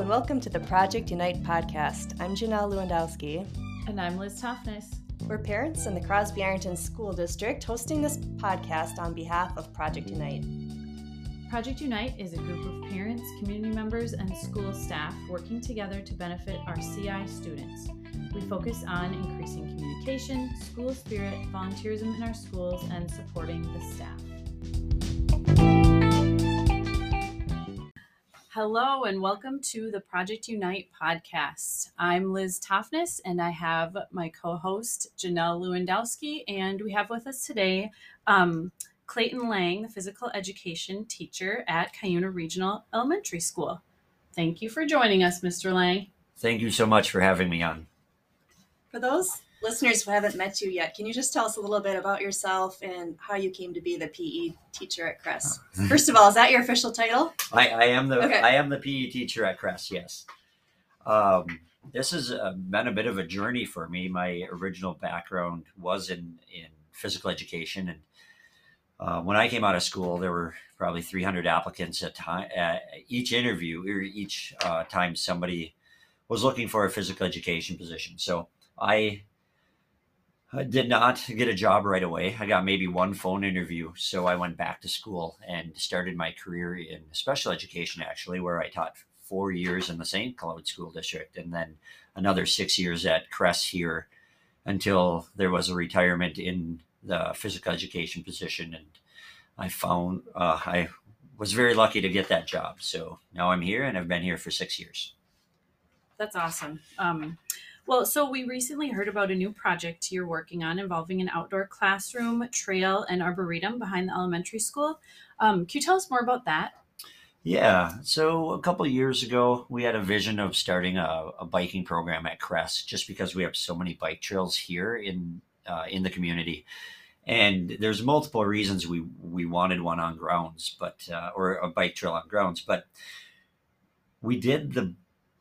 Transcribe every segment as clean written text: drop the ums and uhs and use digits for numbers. Hello and welcome to the Project Unite podcast. I'm Janelle Lewandowski. And I'm Liz Toffness. We're parents in the Crosby-Arrington School District hosting this podcast on behalf of Project Unite. Project Unite is a group of parents, community members, and school staff working together to benefit our CI students. We focus on increasing communication, school spirit, volunteerism in our schools, and supporting the staff. Hello and welcome to the Project Unite podcast. I'm Liz Toffness and I have my co-host Janelle Lewandowski, and we have with us today Clayton Lang, the physical education teacher at Cuyuna Regional Elementary School. Thank you for joining us, Mr. Lang. Thank you so much for having me on. For those listeners who haven't met you yet, can you just tell us a little bit about yourself and how you came to be the PE teacher at Crest? First of all, is that your official title? I am the PE teacher at Crest, yes. This has been a bit of a journey for me. My original background was in physical education, and when I came out of school, there were probably 300 applicants at time. Each interview, or each time somebody was looking for a physical education position, so I did not get a job right away. I got maybe one phone interview. So I went back to school and started my career in special education, actually, where I taught 4 years in the St. Cloud School District and then another 6 years at Crest here until there was a retirement in the physical education position. And I found I was very lucky to get that job. So now I'm here and I've been here for 6 years. That's awesome. Well, so we recently heard about a new project you're working on involving an outdoor classroom, trail, and arboretum behind the elementary school. Can you tell us more about that? Yeah. So a couple of years ago, we had a vision of starting a biking program at Crest just because we have so many bike trails here in the community. And there's multiple reasons we wanted one on grounds, but or a bike trail on grounds. But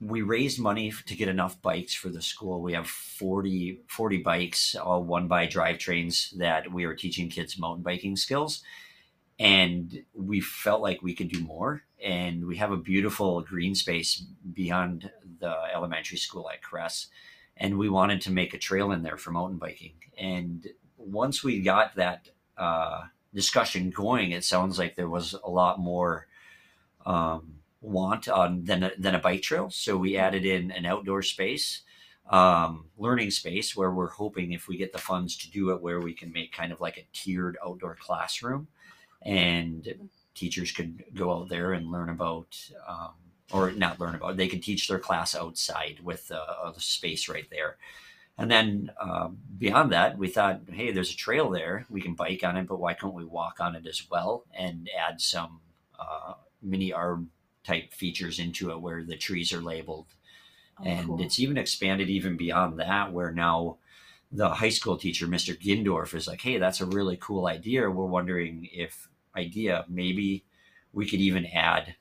we raised money to get enough bikes for the school. We have 40 bikes, all won by drivetrains, that we are teaching kids mountain biking skills. And we felt like we could do more. And we have a beautiful green space beyond the elementary school at Crest. And we wanted to make a trail in there for mountain biking. And once we got that discussion going, it sounds like there was a lot more want on than a bike trail. So we added in an outdoor space, learning space, where we're hoping, if we get the funds to do it, where we can make kind of like a tiered outdoor classroom, and teachers could go out there and learn about, or not learn about, they could teach their class outside with a space right there. And then beyond that, we thought, hey, there's a trail there, we can bike on it, but why can't we walk on it as well and add some mini arb type features into it where the trees are labeled. Oh, and cool. It's even expanded even beyond that, where now the high school teacher, Mr. Gindorf, is like, hey, that's a really cool idea. We're wondering maybe we could even add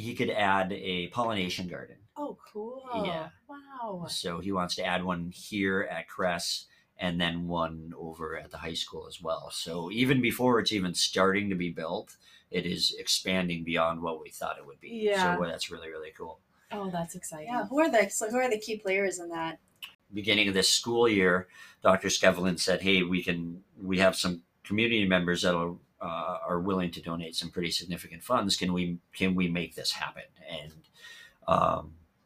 a pollination garden. Oh, cool. Yeah. Wow. So he wants to add one here at Crest and then one over at the high school as well. So even before it's even starting to be built, it is expanding beyond what we thought it would be. Yeah. So that's really, really cool. Oh, that's exciting. Yeah. Who are the key players in that? Beginning of this school year, Dr. Skevlin said, hey, we have some community members that are willing to donate some pretty significant funds. Can we make this happen? And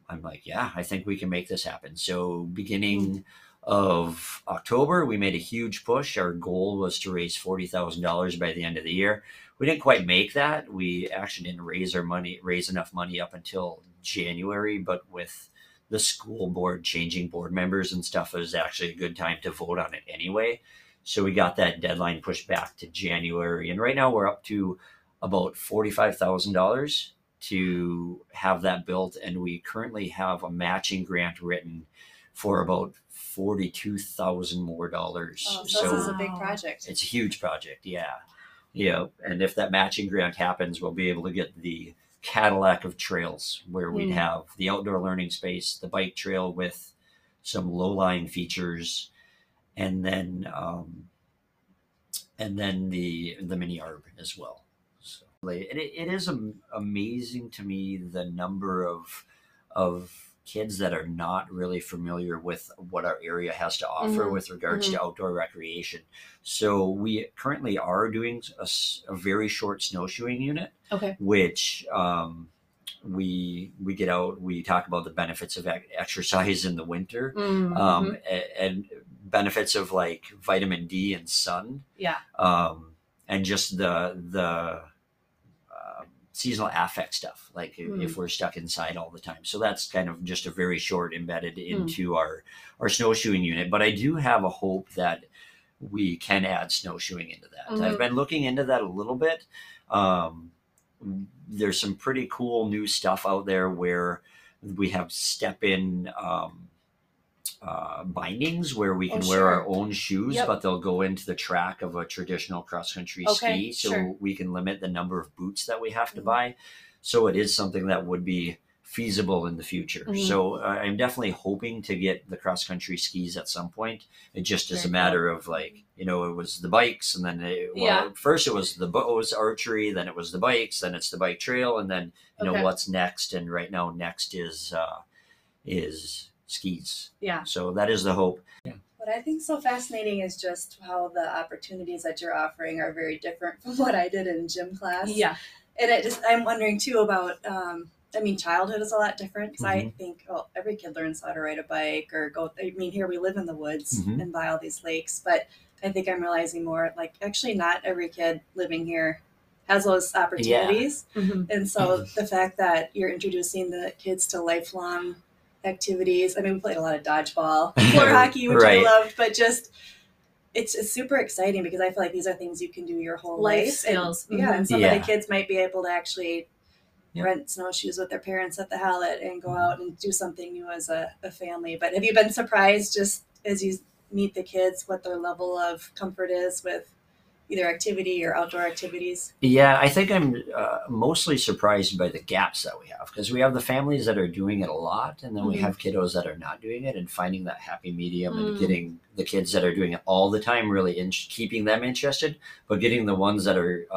I'm like, yeah, I think we can make this happen. So beginning of October, we made a huge push. Our goal was to raise $40,000 by the end of the year. We didn't quite make that. We actually didn't raise enough money up until January, but with the school board changing board members and stuff, it was actually a good time to vote on it anyway. So we got that deadline pushed back to January. And right now we're up to about $45,000 to have that built. And we currently have a matching grant written for about $42,000 more dollars. Oh, so this is a big project. It's a huge project. Yeah. And if that matching grant happens, we'll be able to get the Cadillac of trails, where we'd have the outdoor learning space, the bike trail with some low-lying features, and then the mini arb as well. So And it is amazing to me the number of kids that are not really familiar with what our area has to offer with regards to outdoor recreation. So we currently are doing a very short snowshoeing unit, which we get out, we talk about the benefits of exercise in the winter, and benefits of like vitamin D and sun, and just the seasonal affect stuff, like if we're stuck inside all the time. So that's kind of just a very short embedded into our snowshoeing unit. But I do have a hope that we can add snowshoeing into that. I've been looking into that a little bit. There's some pretty cool new stuff out there where we have step-in bindings where we can wear our own shoes, but they'll go into the track of a traditional cross-country ski. So we can limit the number of boots that we have to buy. So it is something that would be feasible in the future. So I'm definitely hoping to get the cross-country skis at some point. It just is a matter of like, you know, it was the bikes and then first it was the bows, archery, then it was the bikes, then it's the bike trail. And then, you know, what's next? And right now next is skis. So that is the hope. What I think so fascinating is just how the opportunities that you're offering are very different from what I did in gym class. And it just, I'm wondering too about I mean, childhood is a lot different because I think every kid learns how to ride a bike or go, I mean, here we live in the woods and by all these lakes, but I think I'm realizing more like actually not every kid living here has those opportunities. And so the fact that you're introducing the kids to lifelong activities. I mean, we played a lot of dodgeball, floor hockey, which I loved, but just it's super exciting because I feel like these are things you can do your whole life skills. And, and some of the kids might be able to actually rent snowshoes with their parents at the Hallett and go out and do something new as a family. But have you been surprised just as you meet the kids, what their level of comfort is with either activity or outdoor activities? Yeah, I think I'm mostly surprised by the gaps that we have because we have the families that are doing it a lot and then we have kiddos that are not doing it and finding that happy medium and getting the kids that are doing it all the time really keeping them interested, but getting the ones that are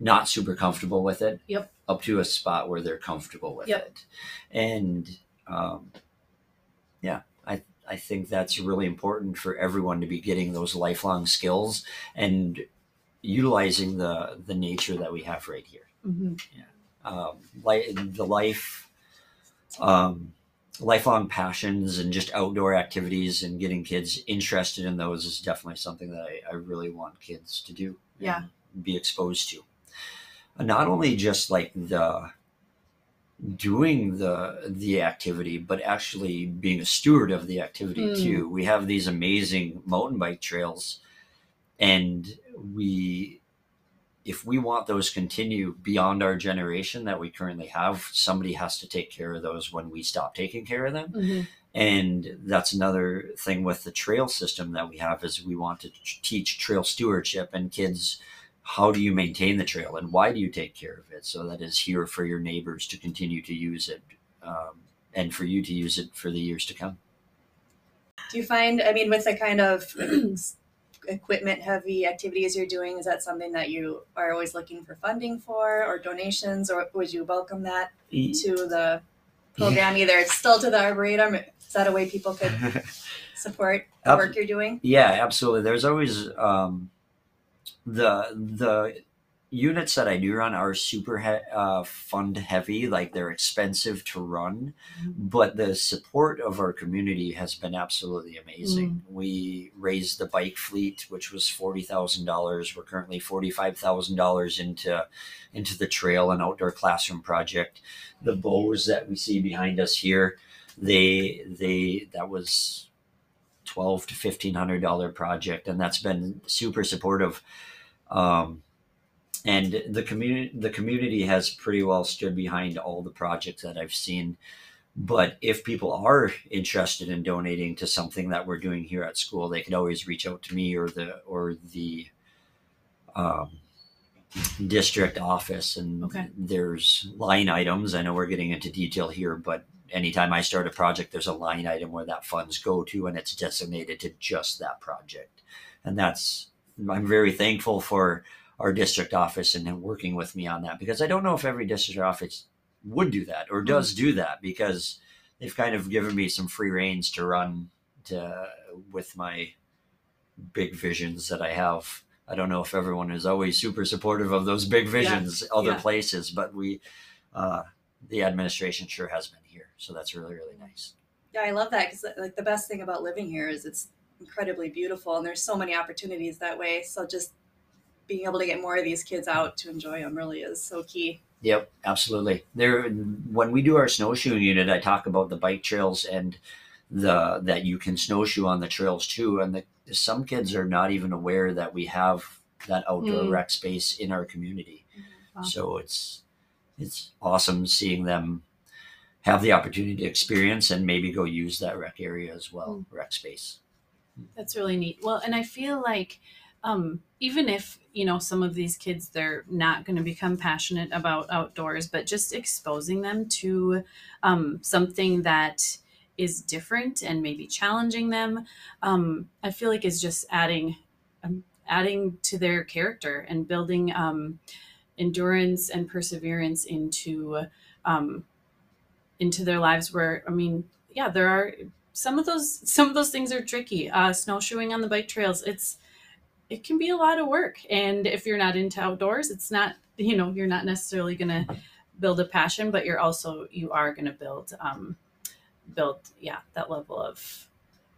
not super comfortable with it up to a spot where they're comfortable with it. And I think that's really important for everyone to be getting those lifelong skills and utilizing the nature that we have right here. Like the lifelong passions and just outdoor activities and getting kids interested in those is definitely something that I really want kids to do and be exposed to. Not only just like the doing the activity, but actually being a steward of the activity too. We have these amazing mountain bike trails, and if we want those continue beyond our generation that we currently have, somebody has to take care of those when we stop taking care of them. And that's another thing with the trail system that we have is we want to teach trail stewardship and kids. How do you maintain the trail and why do you take care of it? So that is here for your neighbors to continue to use it and for you to use it for the years to come. Do you find, I mean, with the kind of equipment heavy activities you're doing, is that something that you are always looking for funding for or donations, or would you welcome that to the program? Either it's still to the Arboretum, is that a way people could support the work you're doing? Yeah, absolutely. There's always, the units that I do run are super fund heavy, like they're expensive to run, but the support of our community has been absolutely amazing. We raised the bike fleet, which was $40,000. We're currently $45,000 into the trail and outdoor classroom project. The bows that we see behind us here, that was $1,200 to $1,500 project, and that's been super supportive. And the community has pretty well stood behind all the projects that I've seen. But if people are interested in donating to something that we're doing here at school, they could always reach out to me or the district office. And there's line items. I know we're getting into detail here, but anytime I start a project, there's a line item where that funds go to, and it's designated to just that project. And I'm very thankful for our district office and then working with me on that, because I don't know if every district office would do that or does do that, because they've kind of given me some free reins to run to with my big visions that I have. I don't know if everyone is always super supportive of those big visions places, but we, the administration sure has been here. So that's really, really nice. Yeah, I love that, because like the best thing about living here is it's incredibly beautiful and there's so many opportunities that way. So just being able to get more of these kids out to enjoy them really is so key. Yep, absolutely. There, when we do our snowshoeing unit, I talk about the bike trails and that you can snowshoe on the trails too. And some kids are not even aware that we have that outdoor rec space in our community. Wow. So it's awesome seeing them have the opportunity to experience and maybe go use that rec area as well, rec space. That's really neat. Well, and I feel like even if, you know, some of these kids, they're not going to become passionate about outdoors, but just exposing them to something that is different and maybe challenging them, I feel like is just adding to their character and building endurance and perseverance into their lives, where, I mean, yeah, there are some of those things are tricky. Snowshoeing on the bike trails, it can be a lot of work. And if you're not into outdoors, it's not, you know, you're not necessarily going to build a passion, but you are going to build that level of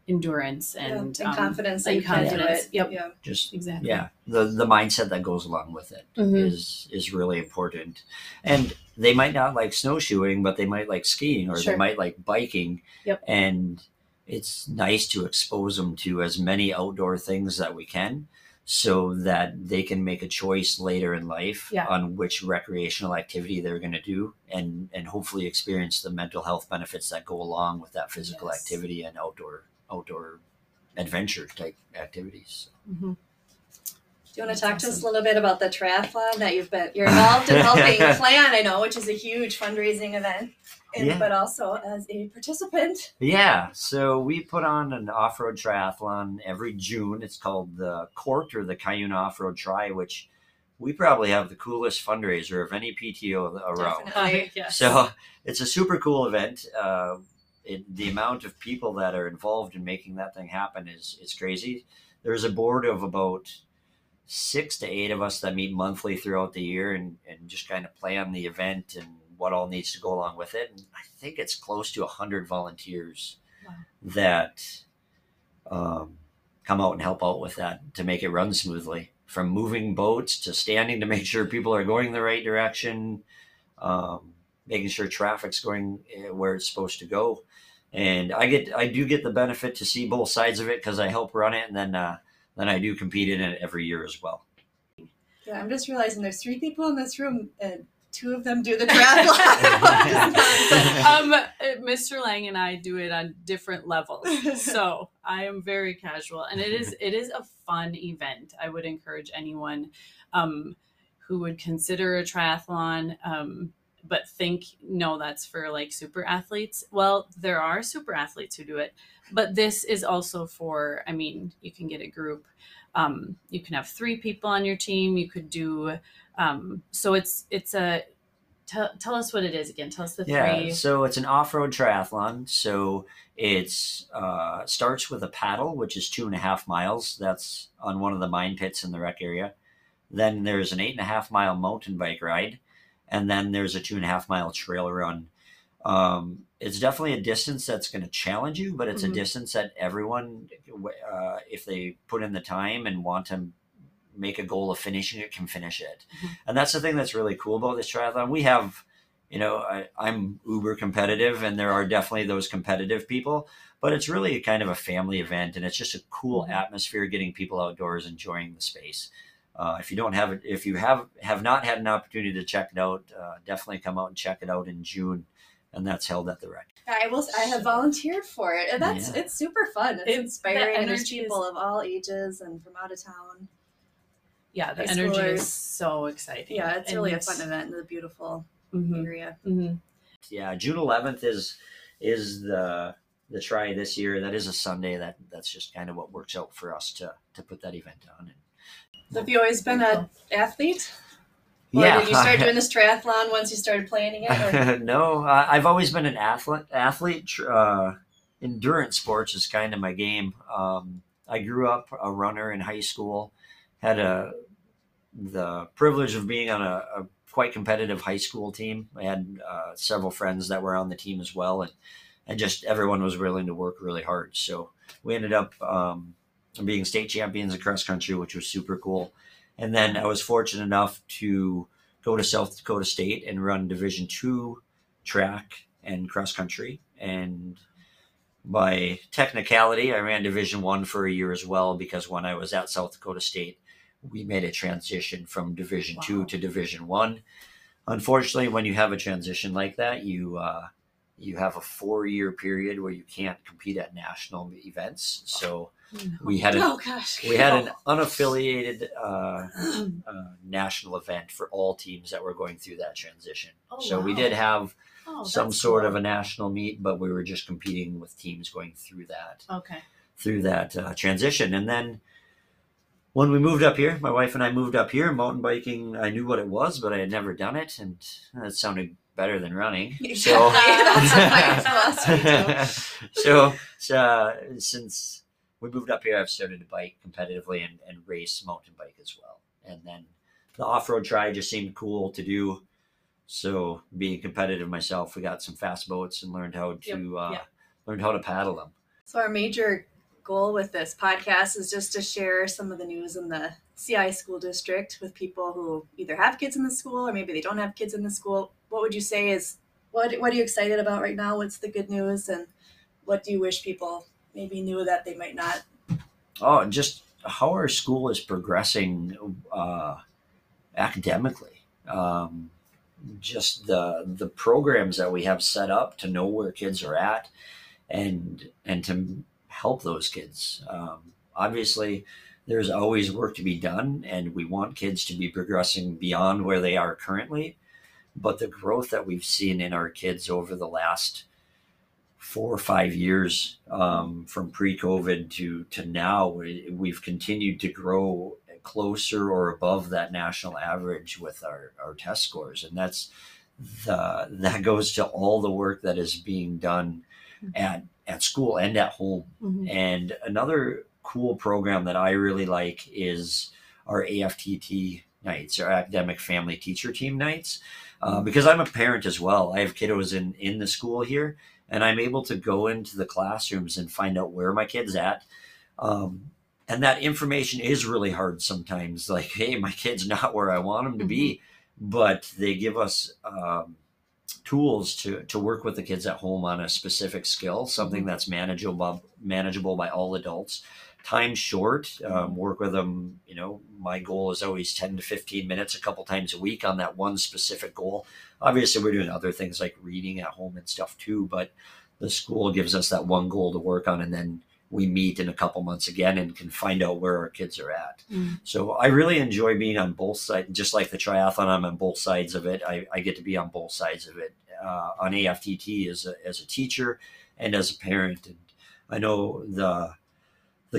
endurance and confidence. And confidence. Yep. Yeah. Just exactly. Yeah. The mindset that goes along with it is really important. And they might not like snowshoeing, but they might like skiing, or they might like biking. Yep. And it's nice to expose them to as many outdoor things that we can, so that they can make a choice later in life on which recreational activity they're going to do, and hopefully experience the mental health benefits that go along with that physical activity and outdoor adventure type activities. Mm-hmm. Do you want to talk to us a little bit about the triathlon that you're involved in helping plan, I know, which is a huge fundraising event, but also as a participant. Yeah. So we put on an off-road triathlon every June. It's called the CORT, or the Cuyuna Off-Road Tri, which we probably have the coolest fundraiser of any PTO around. Definitely, yes. So it's a super cool event. The amount of people that are involved in making that thing happen is crazy. There's a board of about 6 to 8 of us that meet monthly throughout the year and just kind of plan the event and what all needs to go along with it. And I think it's close to 100 volunteers that come out and help out with that to make it run smoothly, from moving boats to standing to make sure people are going the right direction, making sure traffic's going where it's supposed to go. And I do get the benefit to see both sides of it, because I help run it, and then I do compete in it every year as well. Yeah, I'm just realizing there's 3 people in this room, and 2 of them do the triathlon. Mr. Lang and I do it on different levels, so I am very casual, and it is a fun event. I would encourage anyone who would consider a triathlon, but think, no, that's for like super athletes. Well, there are super athletes who do it, but this is also for, I mean, you can get a group, you can have 3 people on your team. You could do, so it's a, tell us what it is again. Tell us the 3. Yeah, so it's an off-road triathlon. So it's, starts with a paddle, which is 2.5 miles. That's on one of the mine pits in the rec area. Then there's an 8.5 mile mountain bike ride. And then there's a 2.5 mile trail run. It's definitely a distance that's going to challenge you, but it's a distance that everyone, if they put in the time and want to make a goal of finishing it, can finish it. Mm-hmm. And that's the thing that's really cool about this triathlon. We have, you know, I'm uber competitive, and there are definitely those competitive people, but it's really a kind of a family event, and it's just a cool atmosphere, getting people outdoors, enjoying the space. If you don't have it, if you have not had an opportunity to check it out, definitely come out and check it out in June, and that's held at the rec. I have volunteered for it, and that's it's super fun. It's inspiring. And there's people of all ages and from out of town. Yeah, the energy is so exciting. Yeah, it's really a fun event in a beautiful area. Mm-hmm. Yeah, June 11th is the try this year. That is a Sunday. That's just kind of what works out for us to put that event on. So have you always been an athlete? Or did you start doing this triathlon once you started planning it? Or? No, I've always been an athlete. Endurance sports is kind of my game. I grew up a runner in high school, had the privilege of being on a quite competitive high school team. I had several friends that were on the team as well, and just everyone was willing to work really hard. So we ended up being state champions in cross country, which was super cool. And then I was fortunate enough to go to South Dakota State and run Division II track and cross country. And by technicality, I ran Division I for a year as well, because when I was at South Dakota State, we made a transition from Division II to Division I. Unfortunately, when you have a transition like that, you have a 4-year period where you can't compete at national events. So we had an unaffiliated national event for all teams that were going through that transition. We did have some sort of a national meet, but we were just competing with teams going through that. Transition. And then when we moved up here, my wife and I moved up here, mountain biking, I knew what it was, but I had never done it, and that sounded better than running. So, since we moved up here, I've started to bike competitively and race mountain bike as well. And then the off-road tri just seemed cool to do. So being competitive myself, we got some fast boats and learned how to learned how to paddle them. So our major goal with this podcast is just to share some of the news in the CI school district with people who either have kids in the school or maybe they don't have kids in the school. What would you say is, what are you excited about right now? What's the good news? And what do you wish people maybe knew that they might not? Oh, and just how our school is progressing academically. Just the programs that we have set up to know where kids are at and to help those kids. Obviously, there's always work to be done, and we want kids to be progressing beyond where they are currently. But the growth that we've seen in our kids over the last 4 or 5 years, from pre-COVID to now, we've continued to grow closer or above that national average with our test scores. And that goes to all the work that is being done at school and at home. Mm-hmm. And another cool program that I really like is our AFTT nights, our academic family teacher team nights, because I'm a parent as well. I have kiddos in the school here, and I'm able to go into the classrooms and find out where my kid's at. And that information is really hard sometimes. Like, hey, my kid's not where I want him to be, but they give us tools to work with the kids at home on a specific skill, something that's manageable by all adults. Time short, work with them. You know, my goal is always 10 to 15 minutes a couple times a week on that one specific goal. Obviously, we're doing other things like reading at home and stuff too, but the school gives us that one goal to work on, and then we meet in a couple months again and can find out where our kids are at. Mm. So I really enjoy being on both sides. Just like the triathlon, I'm on both sides of it. I get to be on both sides of it, on AFTT as a teacher and as a parent. And I know the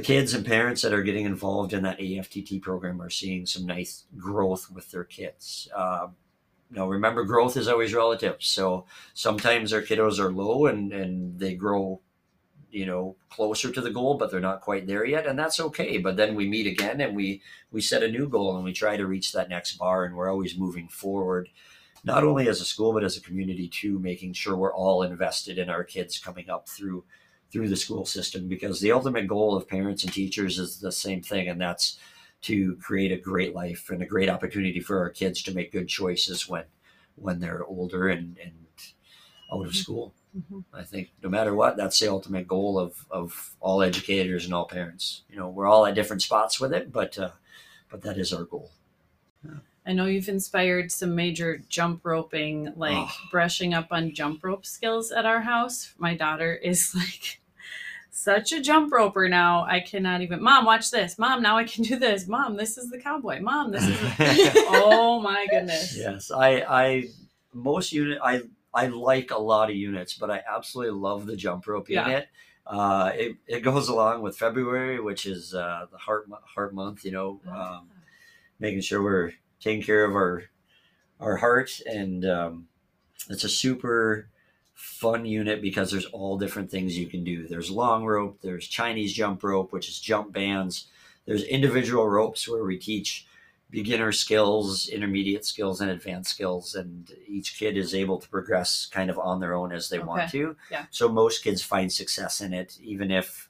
kids and parents that are getting involved in that AFTT program are seeing some nice growth with their kids. Now, remember, growth is always relative. So sometimes our kiddos are low and they grow, closer to the goal, but they're not quite there yet. And that's okay. But then we meet again and we set a new goal and we try to reach that next bar. And we're always moving forward, not only as a school, but as a community too, making sure we're all invested in our kids coming up through the school system, because the ultimate goal of parents and teachers is the same thing. And that's to create a great life and a great opportunity for our kids to make good choices when they're older and out of school. Mm-hmm. I think no matter what, that's the ultimate goal of all educators and all parents. We're all at different spots with it, but that is our goal. Yeah. I know you've inspired some major jump roping, brushing up on jump rope skills at our house. My daughter is such a jump roper now. I cannot even, Mom, watch this. Mom, now I can do this. Mom, this is the cowboy. Mom, this is the... Oh my goodness. Yes. I like a lot of units, but I absolutely love the jump rope unit. It goes along with February, which is the heart month. making sure we're taking care of our heart. And it's a super fun unit because there's all different things you can do. There's long rope, there's Chinese jump rope, which is jump bands. There's individual ropes where we teach beginner skills, intermediate skills, and advanced skills. And each kid is able to progress kind of on their own as they want to. Yeah. So most kids find success in it. Even if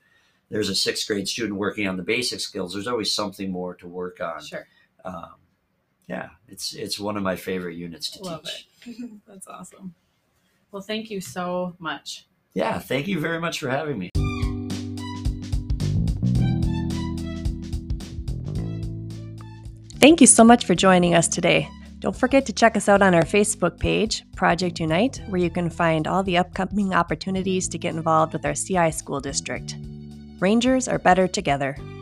there's a 6th grade student working on the basic skills, there's always something more to work on. Sure. Yeah, it's one of my favorite units to teach. Love it. That's awesome. Well, thank you so much. Yeah, thank you very much for having me. Thank you so much for joining us today. Don't forget to check us out on our Facebook page, Project Unite, where you can find all the upcoming opportunities to get involved with our CI school district. Rangers are better together.